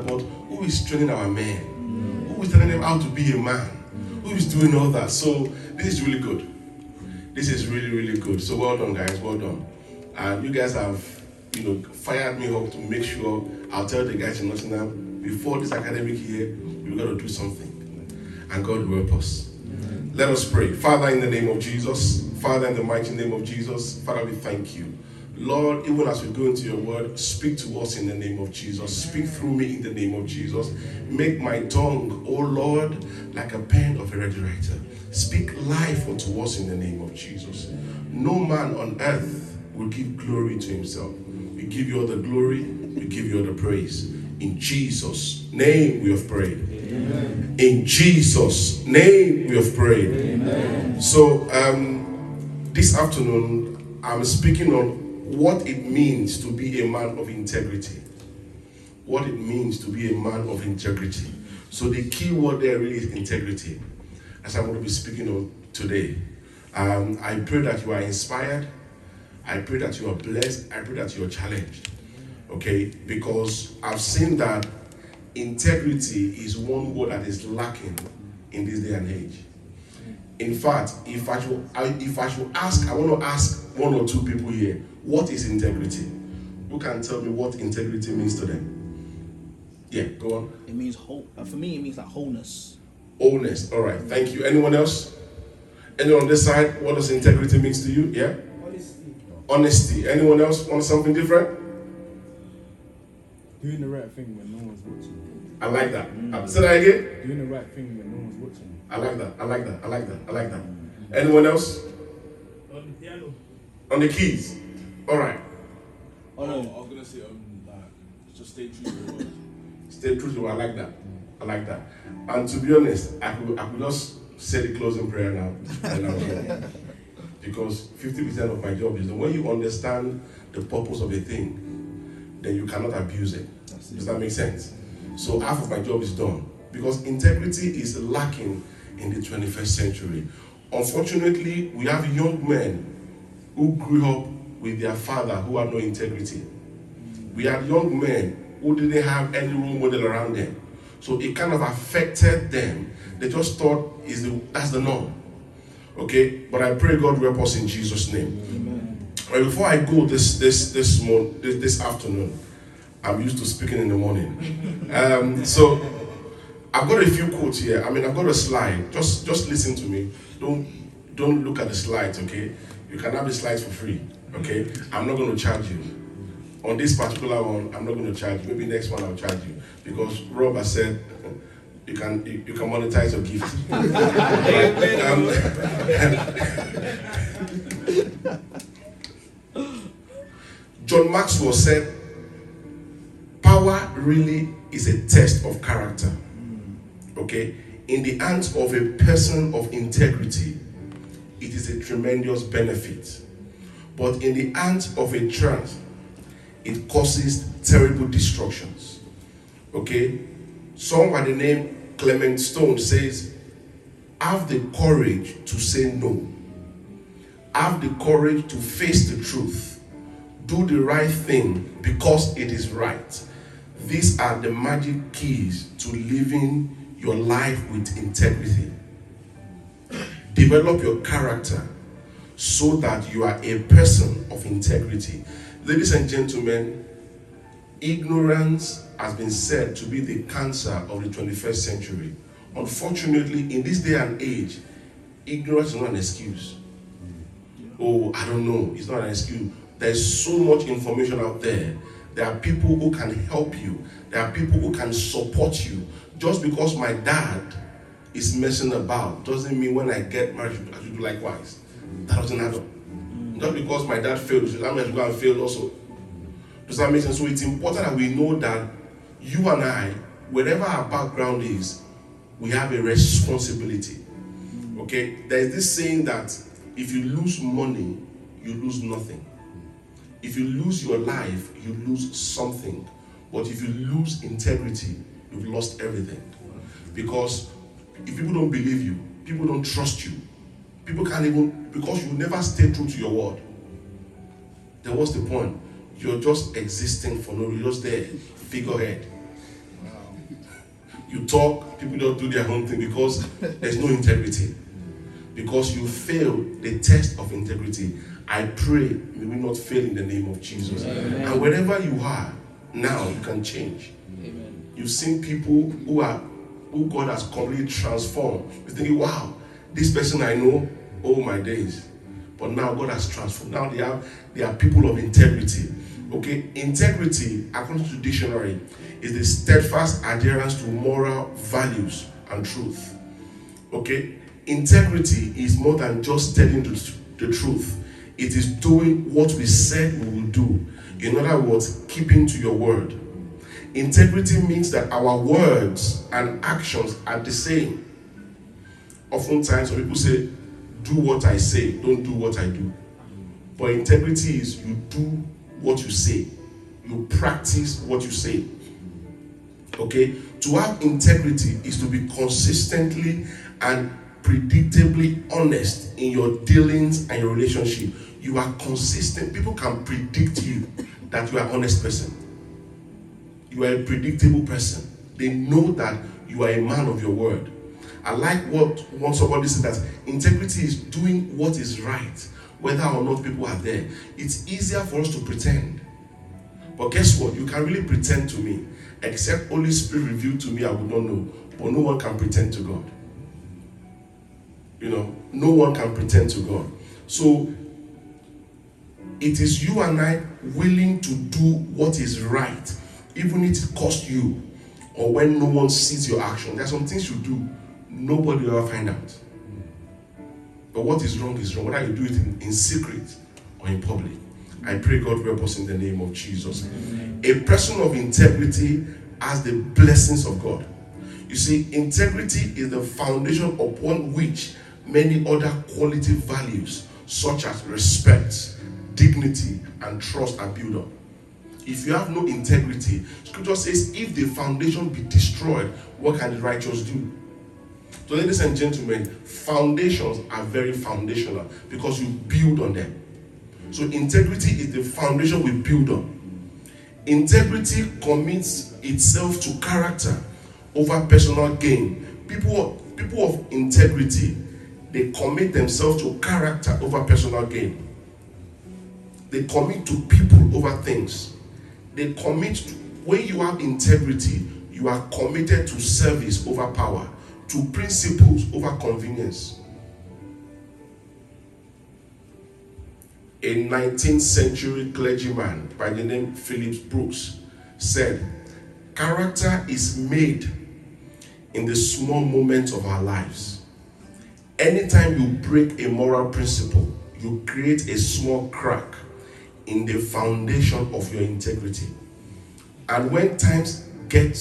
about who is training our men, who is telling them how to be a man, who is doing all that. So this is really good. This is really, really good. So well done, guys. Well done. You guys have, you know, fired me up to make sure I'll tell the guys in Nottingham before this academic year, we've got to do something. And God will help us. Amen. Let us pray. Father, in the name of Jesus. Father, in the mighty name of Jesus. Father, we thank you. Lord, even as we go into your word, speak to us in the name of Jesus. Speak through me in the name of Jesus. Make my tongue, O Lord, like a pen of a writer. Speak life unto us in the name of Jesus. No man on earth will give glory to himself. We give you all the glory. We give you all the praise. In Jesus' name we have prayed. Amen. In Jesus' name we have prayed. Amen. So this afternoon, I'm speaking on what it means to be a man of integrity. What it means to be a man of integrity. So the key word there really is integrity. As I'm going to be speaking on today. I pray that you are inspired. I pray that you are blessed. I pray that you are challenged. Okay? Because I've seen that integrity is one word that is lacking in this day and age. In fact, if I should ask, I want to ask one or two people here, what is integrity? Who can tell me what integrity means to them? Yeah, go on. It means whole. For me, it means like wholeness. Wholeness. All right. Thank you. Anyone else? Anyone on this side? What does integrity mean to you? Yeah. Honesty. Honesty. Anyone else want something different? Doing the right thing when no one's watching. I like that. Say that again. Doing the right thing when no one's watching. I like that. I like that. I like that. I like that. Anyone else? On the piano. On the keys. All right. Oh no, I was gonna say just stay true to your word. Stay true to your word. I like that. I like that. And to be honest, I could just say the closing prayer now. Because 50% of my job is that when you understand the purpose of a thing, then you cannot abuse it. Does that make sense? So half of my job is done because integrity is lacking in the 21st century. Unfortunately, we have young men who grew up with their father who had no integrity. We had young men who didn't have any role model around them. So it kind of affected them. They just thought that's the norm. Okay? But I pray God will help us in Jesus' name. Amen. Right, before I go this afternoon, I'm used to speaking in the morning. So I've got a few quotes here. I mean, I've got a slide. Just listen to me. Don't look at the slides, okay? You can have the slides for free. Okay, I'm not going to charge you. On this particular one, I'm not going to charge you. Maybe next one I'll charge you. Because Rob has said, you can monetize your gift. John Maxwell said, power really is a test of character. Okay, in the hands of a person of integrity, it is a tremendous benefit. But in the hands of a trance, it causes terrible destructions. Okay? Someone by the name Clement Stone says, have the courage to say no. Have the courage to face the truth. Do the right thing because it is right. These are the magic keys to living your life with integrity. Develop your character so that you are a person of integrity. Ladies and gentlemen, ignorance has been said to be the cancer of the 21st century. Unfortunately, in this day and age, ignorance is not an excuse. Oh, I don't know, it's not an excuse. There's so much information out there. There are people who can help you. There are people who can support you. Just because my dad is messing about doesn't mean when I get married, I should do likewise. That doesn't add up. Not because my dad failed, so that means you have failed also. Does that make sense? So it's important that we know that you and I, wherever our background is, we have a responsibility. Okay? There is this saying that if you lose money, you lose nothing. If you lose your life, you lose something. But if you lose integrity, you've lost everything. Because if people don't believe you, people don't trust you, people can't even, because you never stay true to your word. Then what's the point? You're just existing for no reason. You're just there, figurehead. You talk, people don't do their own thing because there's no integrity. Because you fail the test of integrity. I pray we will not fail in the name of Jesus. Amen. And wherever you are, now you can change. Amen. You've seen people who God has completely transformed. You're thinking, wow, this person I know, all my days. But now God has transformed. Now they are people of integrity. Okay, integrity, according to the dictionary, is the steadfast adherence to moral values and truth. Okay, integrity is more than just telling the truth. It is doing what we said we will do. In other words, keeping to your word. Integrity means that our words and actions are the same. Oftentimes, some people say, do what I say, don't do what I do. But integrity is you do what you say. You practice what you say. Okay? To have integrity is to be consistently and predictably honest in your dealings and your relationship. You are consistent. People can predict you that you are an honest person. You are a predictable person. They know that you are a man of your word. I like what once somebody said, that integrity is doing what is right, whether or not people are there. It's easier for us to pretend. But guess what? You can really pretend to me. Except Holy Spirit revealed to me, I would not know. But no one can pretend to God. You know, no one can pretend to God. So, it is you and I willing to do what is right, even if it costs you, or when no one sees your action. There are some things you do, nobody will ever find out. But what is wrong, whether you do it in secret or in public. I pray God will help us in the name of Jesus. Amen. A person of integrity has the blessings of God. You see, integrity is the foundation upon which many other quality values, such as respect, dignity, and trust, are built up. If you have no integrity, Scripture says, if the foundation be destroyed, what can the righteous do? So, ladies and gentlemen, foundations are very foundational because you build on them. So, integrity is the foundation we build on. Integrity commits itself to character over personal gain. People of integrity, they commit themselves to character over personal gain. They commit to people over things. They commit to, when you have integrity, you are committed to service over power, to principles over convenience. A 19th century clergyman by the name Phillips Brooks said, character is made in the small moments of our lives. Anytime you break a moral principle, you create a small crack in the foundation of your integrity. And when times get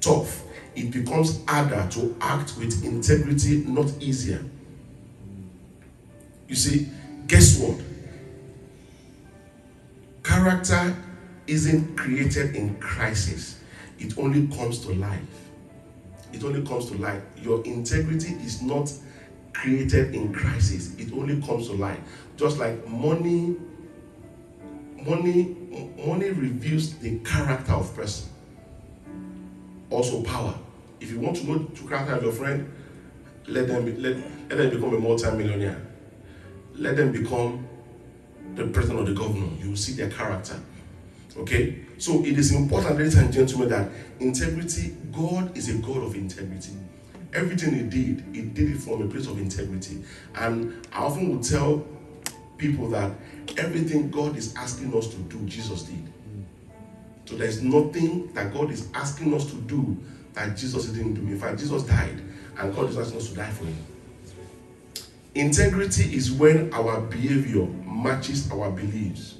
tough, it becomes harder to act with integrity, not easier. You see, guess what? Character isn't created in crisis. It only comes to life. It only comes to life. Your integrity is not created in crisis. It only comes to life. Just like money reveals the character of person. Also power. If you want to know the character of your friend, let them become a multi-millionaire. Let them become the president or the governor. You will see their character. Okay? So it is important, ladies and gentlemen, that integrity, God is a God of integrity. Everything He did it from a place of integrity. And I often will tell people that everything God is asking us to do, Jesus did. So there's nothing that God is asking us to do that Jesus didn't do. In fact, Jesus died, and God is asking us to die for Him. Integrity is when our behavior matches our beliefs.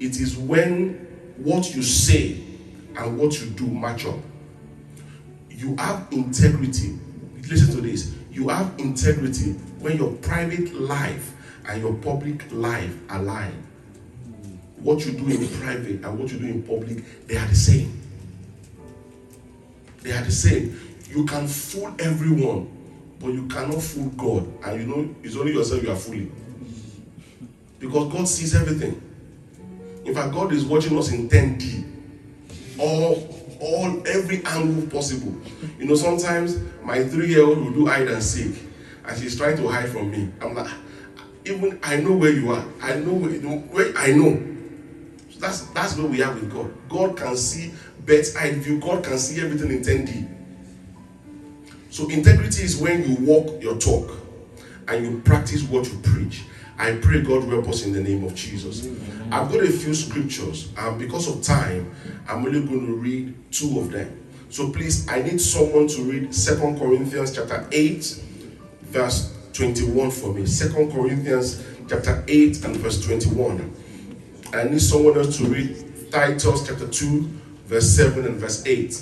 It is when what you say and what you do match up. You have integrity. Listen to this. You have integrity when your private life and your public life align. What you do in private and what you do in public, they are the same. They are the same. You can fool everyone, but you cannot fool God. And you know, it's only yourself you are fooling. Because God sees everything. In fact, God is watching us in 10D. All every angle possible. You know, sometimes my 3-year-old will do hide and seek, and she's trying to hide from me. I'm like, even I know where you are. I know where you know. So that's where we are with God. God can see bird's eye view. God can see everything in 10D. So integrity is when you walk your talk and you practice what you preach. I pray God will help us in the name of Jesus. Amen. I've got a few scriptures, and because of time, I'm only going to read two of them. So please, I need someone to read 2 Corinthians chapter 8, verse 21 for me. 2 Corinthians chapter 8 and verse 21. I need someone else to read Titus chapter 2, verse 7 and verse 8.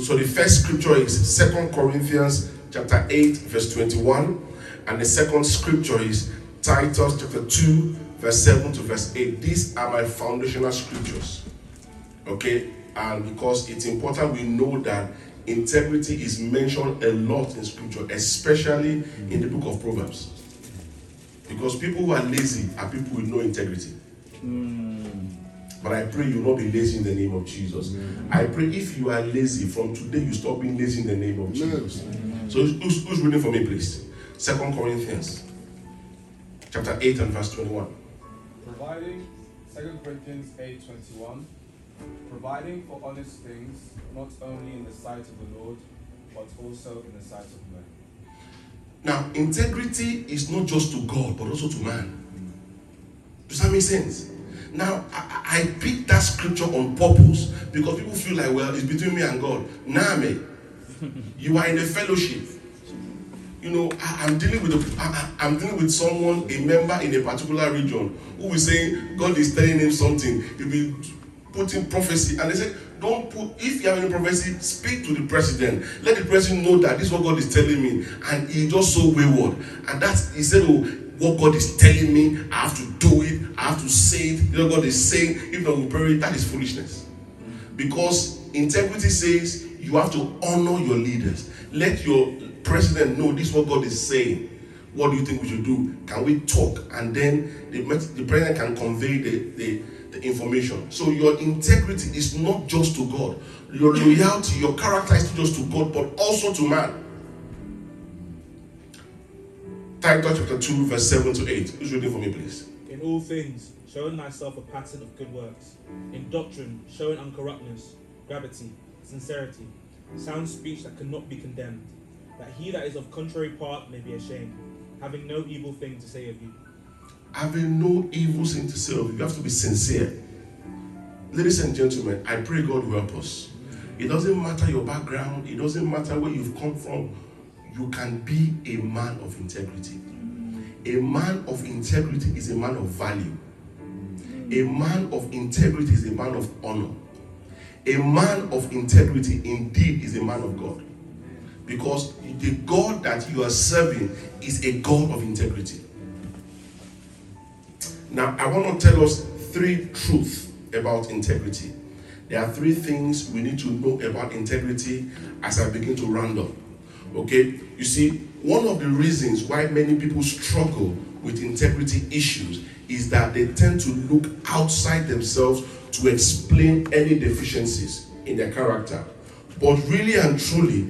So the first scripture is 2 Corinthians chapter 8, verse 21. And the second scripture is Titus chapter 2, verse 7 to verse 8. These are my foundational scriptures. Okay? And because it's important we know that integrity is mentioned a lot in scripture, especially in the book of Proverbs. Because people who are lazy are people with no integrity. But I pray you will not be lazy in the name of Jesus. I pray if you are lazy, from today you stop being lazy in the name of Jesus. So who's reading for me, please? 2 Corinthians chapter 8 and verse 21. 2 Corinthians 8:21. Providing for honest things, not only in the sight of the Lord, but also in the sight of men. Now, integrity is not just to God, but also to man. Does that make sense? Now, I picked that scripture on purpose because people feel like, well, it's between me and God. Nah, mate. You are in a fellowship. You know, I'm dealing with someone, a member in a particular region, who will say God is telling him something. He'll be putting prophecy, and they say, don't put. If you have any prophecy, speak to the president. Let the president know that this is what God is telling me, and he just so wayward. And that's he said, oh, what God is telling me, I have to do it. I have to say it. You know, God is saying, if not we bury it. That is foolishness, because integrity says you have to honor your leaders. Let your president know this is what God is saying. What do you think we should do? Can we talk? And then the president can convey the information. So your integrity is not just to God. Your loyalty, your character is not just to God, but also to man. Titus chapter 2, verse 7 to 8. Who's reading for me, please? In all things, showing thyself a pattern of good works. In doctrine, showing uncorruptness, gravity, sincerity, sound speech that cannot be condemned, that he that is of contrary part may be ashamed, having no evil thing to say of you. Having no evil thing to say of you. You have to be sincere. Ladies and gentlemen, I pray God will help us. It doesn't matter your background. It doesn't matter where you've come from. You can be a man of integrity. A man of integrity is a man of value. A man of integrity is a man of honor. A man of integrity indeed is a man of God. Because the God that you are serving is a God of integrity. Now, I want to tell us three truths about integrity. There are three things we need to know about integrity as I begin to round up. Okay? You see, one of the reasons why many people struggle with integrity issues is that they tend to look outside themselves to explain any deficiencies in their character. But really and truly,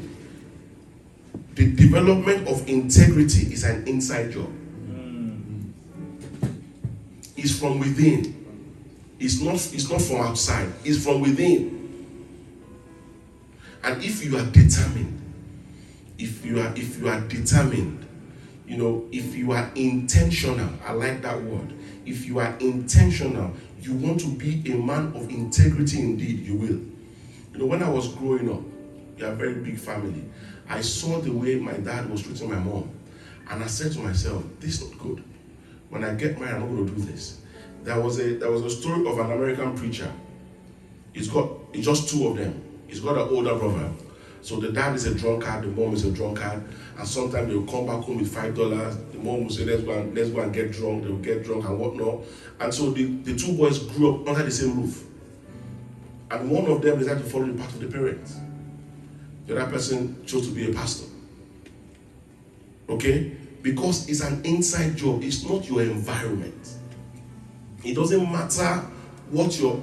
the development of integrity is an inside job. It's from within. It's not from outside. It's from within. And if you are determined, you know, if you are intentional, I like that word. If you are intentional, you want to be a man of integrity indeed, you will. You know, when I was growing up, we are a very big family. I saw the way my dad was treating my mom, and I said to myself, this is not good. When I get married, I'm not going to do this. There was a story of an American preacher. It's just two of them. He's got an older brother. So the dad is a drunkard, the mom is a drunkard, and sometimes they will come back home with $5. The mom will say, let's go and get drunk. They will get drunk and whatnot. And so the two boys grew up under the same roof. And one of them decided to follow the path of the parents. The other person chose to be a pastor. Okay? Because it's an inside job. It's not your environment. It doesn't matter what your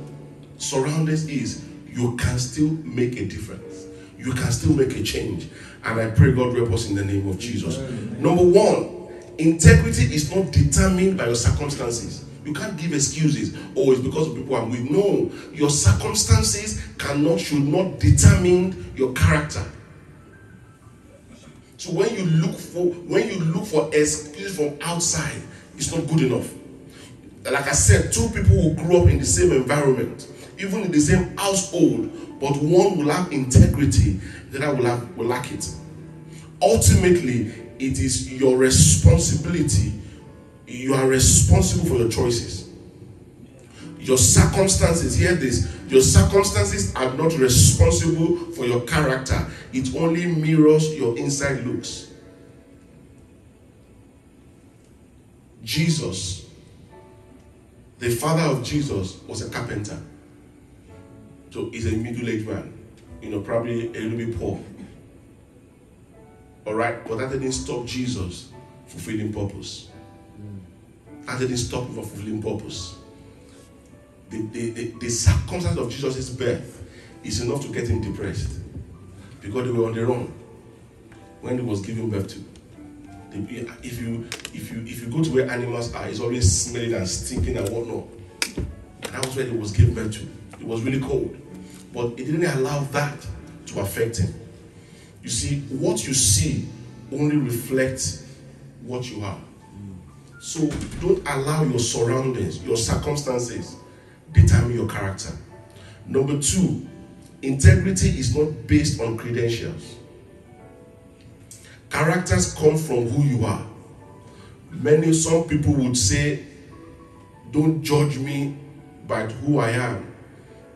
surroundings is. you can still make a difference. You can still make a change. And I pray God help us in the name of Jesus. Amen. Number one, integrity is not determined by your circumstances. You can't give excuses. Oh, it's because of people I'm with. No, your circumstances should not determine your character. So when you look for excuses from outside, it's not good enough. Like I said, two people who grew up in the same environment, even in the same household, but one will have integrity, the other will lack it. Ultimately, it is your responsibility. You are responsible for your choices. Your circumstances, hear this, your circumstances are not responsible for your character. It only mirrors your inside looks. Jesus, the father of Jesus, was a carpenter. So he's a middle-aged man, probably a little bit poor. All right, but that didn't stop Jesus from fulfilling purpose. That didn't stop him from fulfilling purpose. The circumstance of Jesus' birth is enough to get him depressed, because they were on their own when he was giving birth to. If you go to where animals are, it's always smelling and stinking and whatnot. And that was where he was giving birth to. It was really cold, but it didn't allow that to affect him. You see, what you see only reflects what you are. So don't allow your surroundings, your circumstances, determine your character. Number two, integrity is not based on credentials. Characters come from who you are. Some people would say, don't judge me by who I am,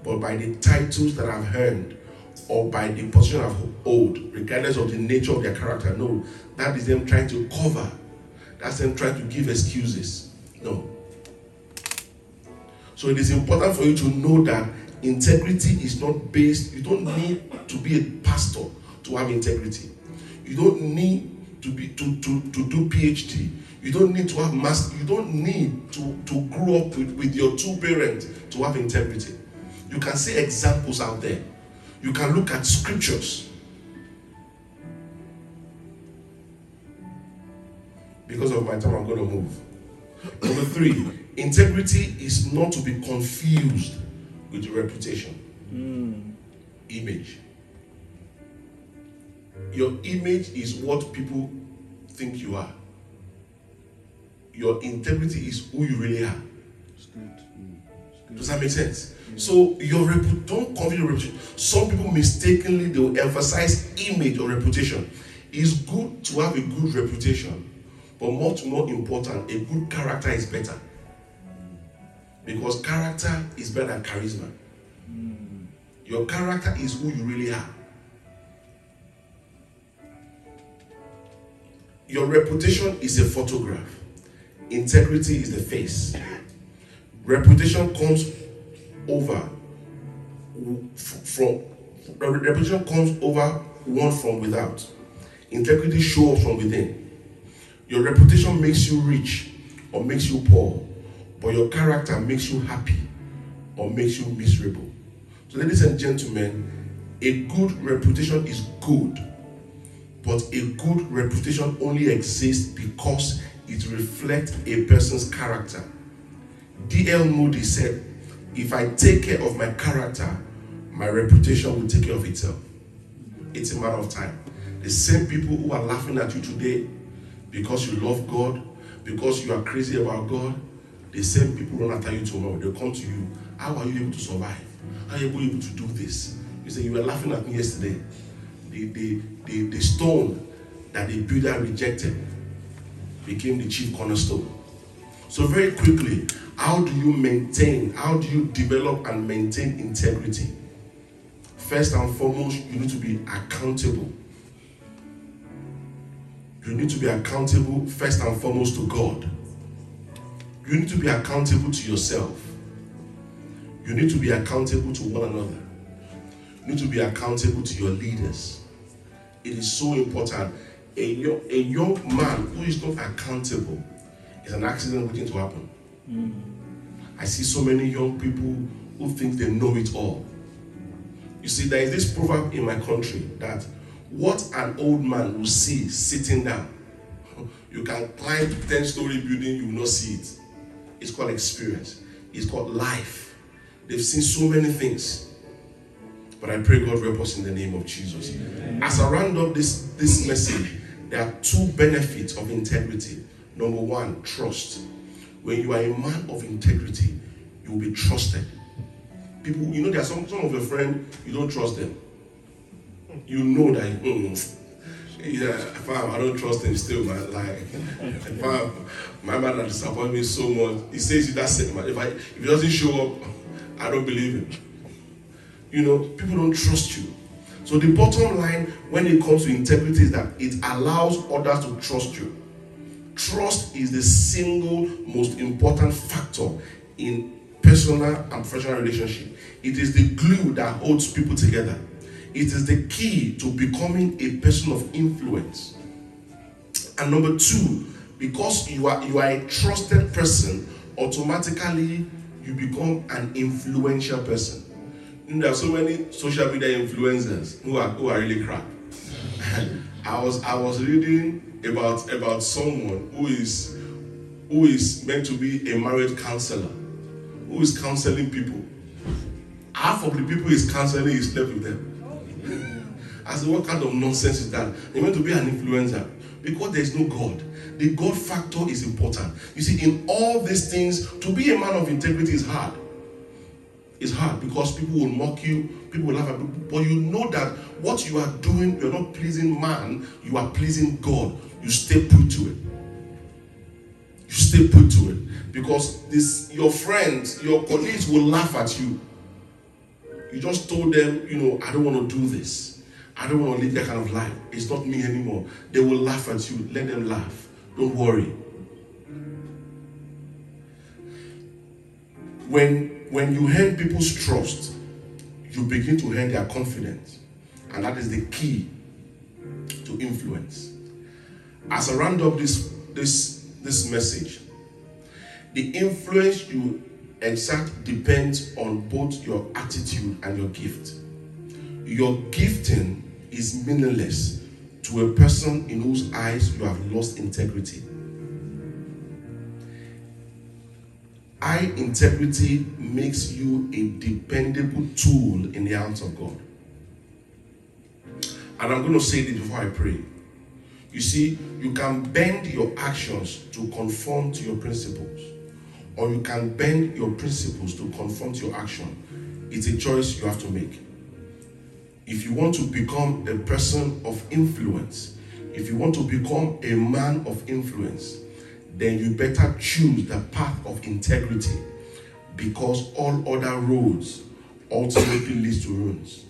but by the titles that I've earned or by the position I've held, regardless of the nature of their character. No, that is them trying to cover. That's them trying to give excuses. No. So it is important for you to know that integrity is not based. You don't need to be a pastor to have integrity. You don't need to do PhD. You don't need to have master. You don't need to grow up with your two parents to have integrity. You can see examples out there. You can look at scriptures. Because of my time, I'm going to move. Number three, integrity is not to be confused with reputation. Image. Your image is what people think you are. Your integrity is who you really are. That's good. Does that make sense? Yeah. So don't confuse your reputation. Some people mistakenly, they will emphasize image or reputation. It's good to have a good reputation, but much more important, a good character is better. Because character is better than charisma. Your character is who you really are. Your reputation is a photograph. Integrity is the face. Reputation comes over one from without. Integrity shows from within. Your reputation makes you rich or makes you poor, but your character makes you happy or makes you miserable. So ladies and gentlemen, a good reputation is good, but a good reputation only exists because it reflects a person's character. D.L. Moody said, if I take care of my character, my reputation will take care of itself. It's a matter of time. The same people who are laughing at you today because you love God, because you are crazy about God, the same people run after you tomorrow. They'll come to you. How are you able to survive? How are you able to do this? You say, you were laughing at me yesterday. The stone that the builder rejected became the chief cornerstone. So very quickly, how do you develop and maintain integrity? First and foremost, you need to be accountable. You need to be accountable first and foremost to God. You need to be accountable to yourself. You need to be accountable to one another. You need to be accountable to your leaders. It is so important. A young man who is not accountable is an accident waiting to happen. I see so many young people who think they know it all. You see, there is this proverb in my country that what an old man will see sitting down, you can climb to 10-story building, you will not see it. It's called experience. It's called life. They've seen so many things. But I pray God help us in the name of Jesus. Amen. As I round up this message, there are two benefits of integrity. Number one, trust. When you are a man of integrity, you will be trusted. People, you know, there are some of your friends, you don't trust them. You know that, I don't trust him still, man. Like, my man has disappointed me so much. He says that same man. If he doesn't show up, I don't believe him. You know, people don't trust you. So the bottom line when it comes to integrity is that it allows others to trust you. Trust is the single most important factor in personal and professional relationship. It is the glue that holds people together. It is the key to becoming a person of influence. And number two, because you are a trusted person, automatically you become an influential person. You know, there are so many social media influencers who are really crap. I was reading about someone who is meant to be a marriage counselor, who is counseling people. Half of the people he's counseling, he slept with them. I said, what kind of nonsense is that? They're meant to be an influencer because there is no God. The God factor is important. You see, in all these things, to be a man of integrity is hard. It's hard because people will mock you, people will laugh at you, but you know that what you are doing, you're not pleasing man, you are pleasing God. You stay put to it. You stay put to it because your friends, your colleagues will laugh at you. You just told them, you know, I don't want to do this. I don't want to live that kind of life. It's not me anymore. They will laugh at you. Let them laugh. Don't worry. When you earn people's trust, you begin to earn their confidence. And that is the key to influence. As I round up this message, the influence you exert depends on both your attitude and your gift. Your gifting is meaningless to a person in whose eyes you have lost integrity. High integrity makes you a dependable tool in the hands of God. And I'm going to say this before I pray. You see, you can bend your actions to conform to your principles, or you can bend your principles to conform to your action. It's a choice you have to make. If you want to become a person of influence, if you want to become a man of influence, then you better choose the path of integrity, because all other roads ultimately lead to ruins.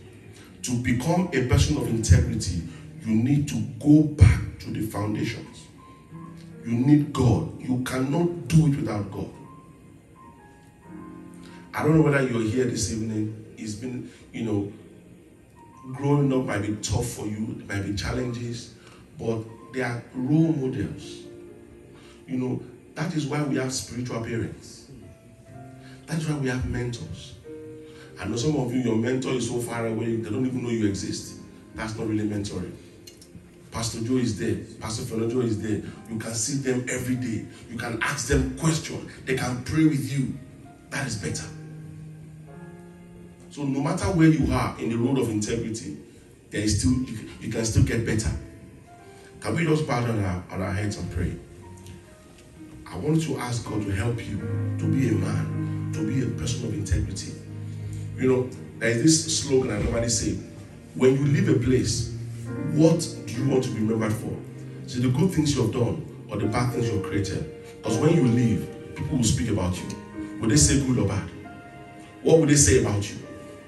To become a person of integrity, you need to go back to the foundations. You need God. You cannot do it without God. I don't know whether you're here this evening. It's been, growing up might be tough for you, there might be challenges, but there are role models. You know, that is why we have spiritual parents. That's why we have mentors. I know some of you, your mentor is so far away, they don't even know you exist. That's not really mentoring. Pastor Joe is there. Pastor Fernando Joe is there. You can see them every day. You can ask them questions. They can pray with you. That is better. So no matter where you are in the road of integrity, there is still you can still get better. Can we just bow down on our heads and pray? I want to ask God to help you to be a man, to be a person of integrity. You know, there is this slogan I normally say, when you leave a place, what do you want to be remembered for? Is it the good things you have done or the bad things you have created? Because when you leave, people will speak about you. Will they say good or bad? What will they say about you?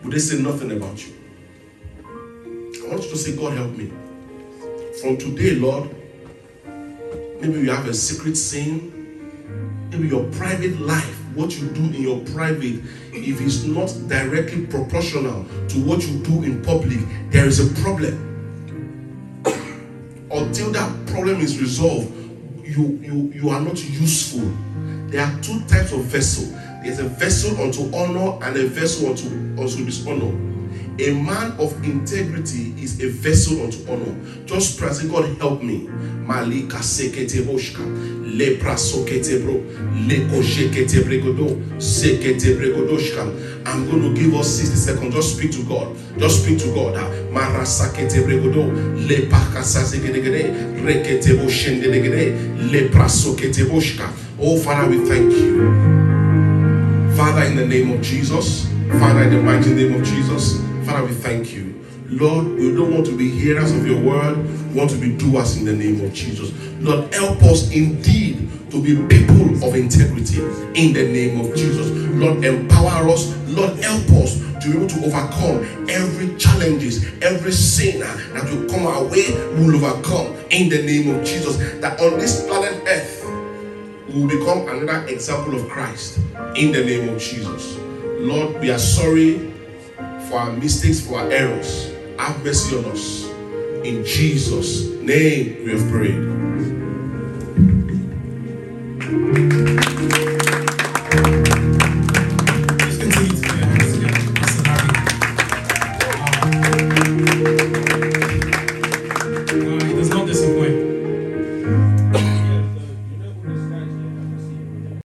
Will they say nothing about you? I want you to say, God help me. From today, Lord, maybe you have a secret sin. Maybe your private life, what you do in your private, if it's not directly proportional to what you do in public, there is a problem. Until that problem is resolved, you are not useful. There are two types of vessel. There's a vessel unto honor and a vessel unto dishonor. A man of integrity is a vessel unto honor. Just praising God, help me. Malika sekete boshka, lepra sokete bro, leko shekete bregodo, sekete bregodoshka. I'm going to give us 60 seconds. Just speak to God. Just speak to God. Marasakete bregodo, lepaka sasekete rekete boshende degede, lepra sokete boshka. Oh Father, we thank you. Father, in the name of Jesus. Father, in the mighty name of Jesus, Father, we thank you. Lord, we don't want to be hearers of your word. We want to be doers in the name of Jesus. Lord, help us indeed to be people of integrity in the name of Jesus. Lord, empower us. Lord, help us to be able to overcome every challenges, every sin that will come our way, we will overcome in the name of Jesus. That on this planet earth, we will become another example of Christ in the name of Jesus. Lord, we are sorry for our mistakes, for our errors. Have mercy on us. In Jesus' name we have prayed.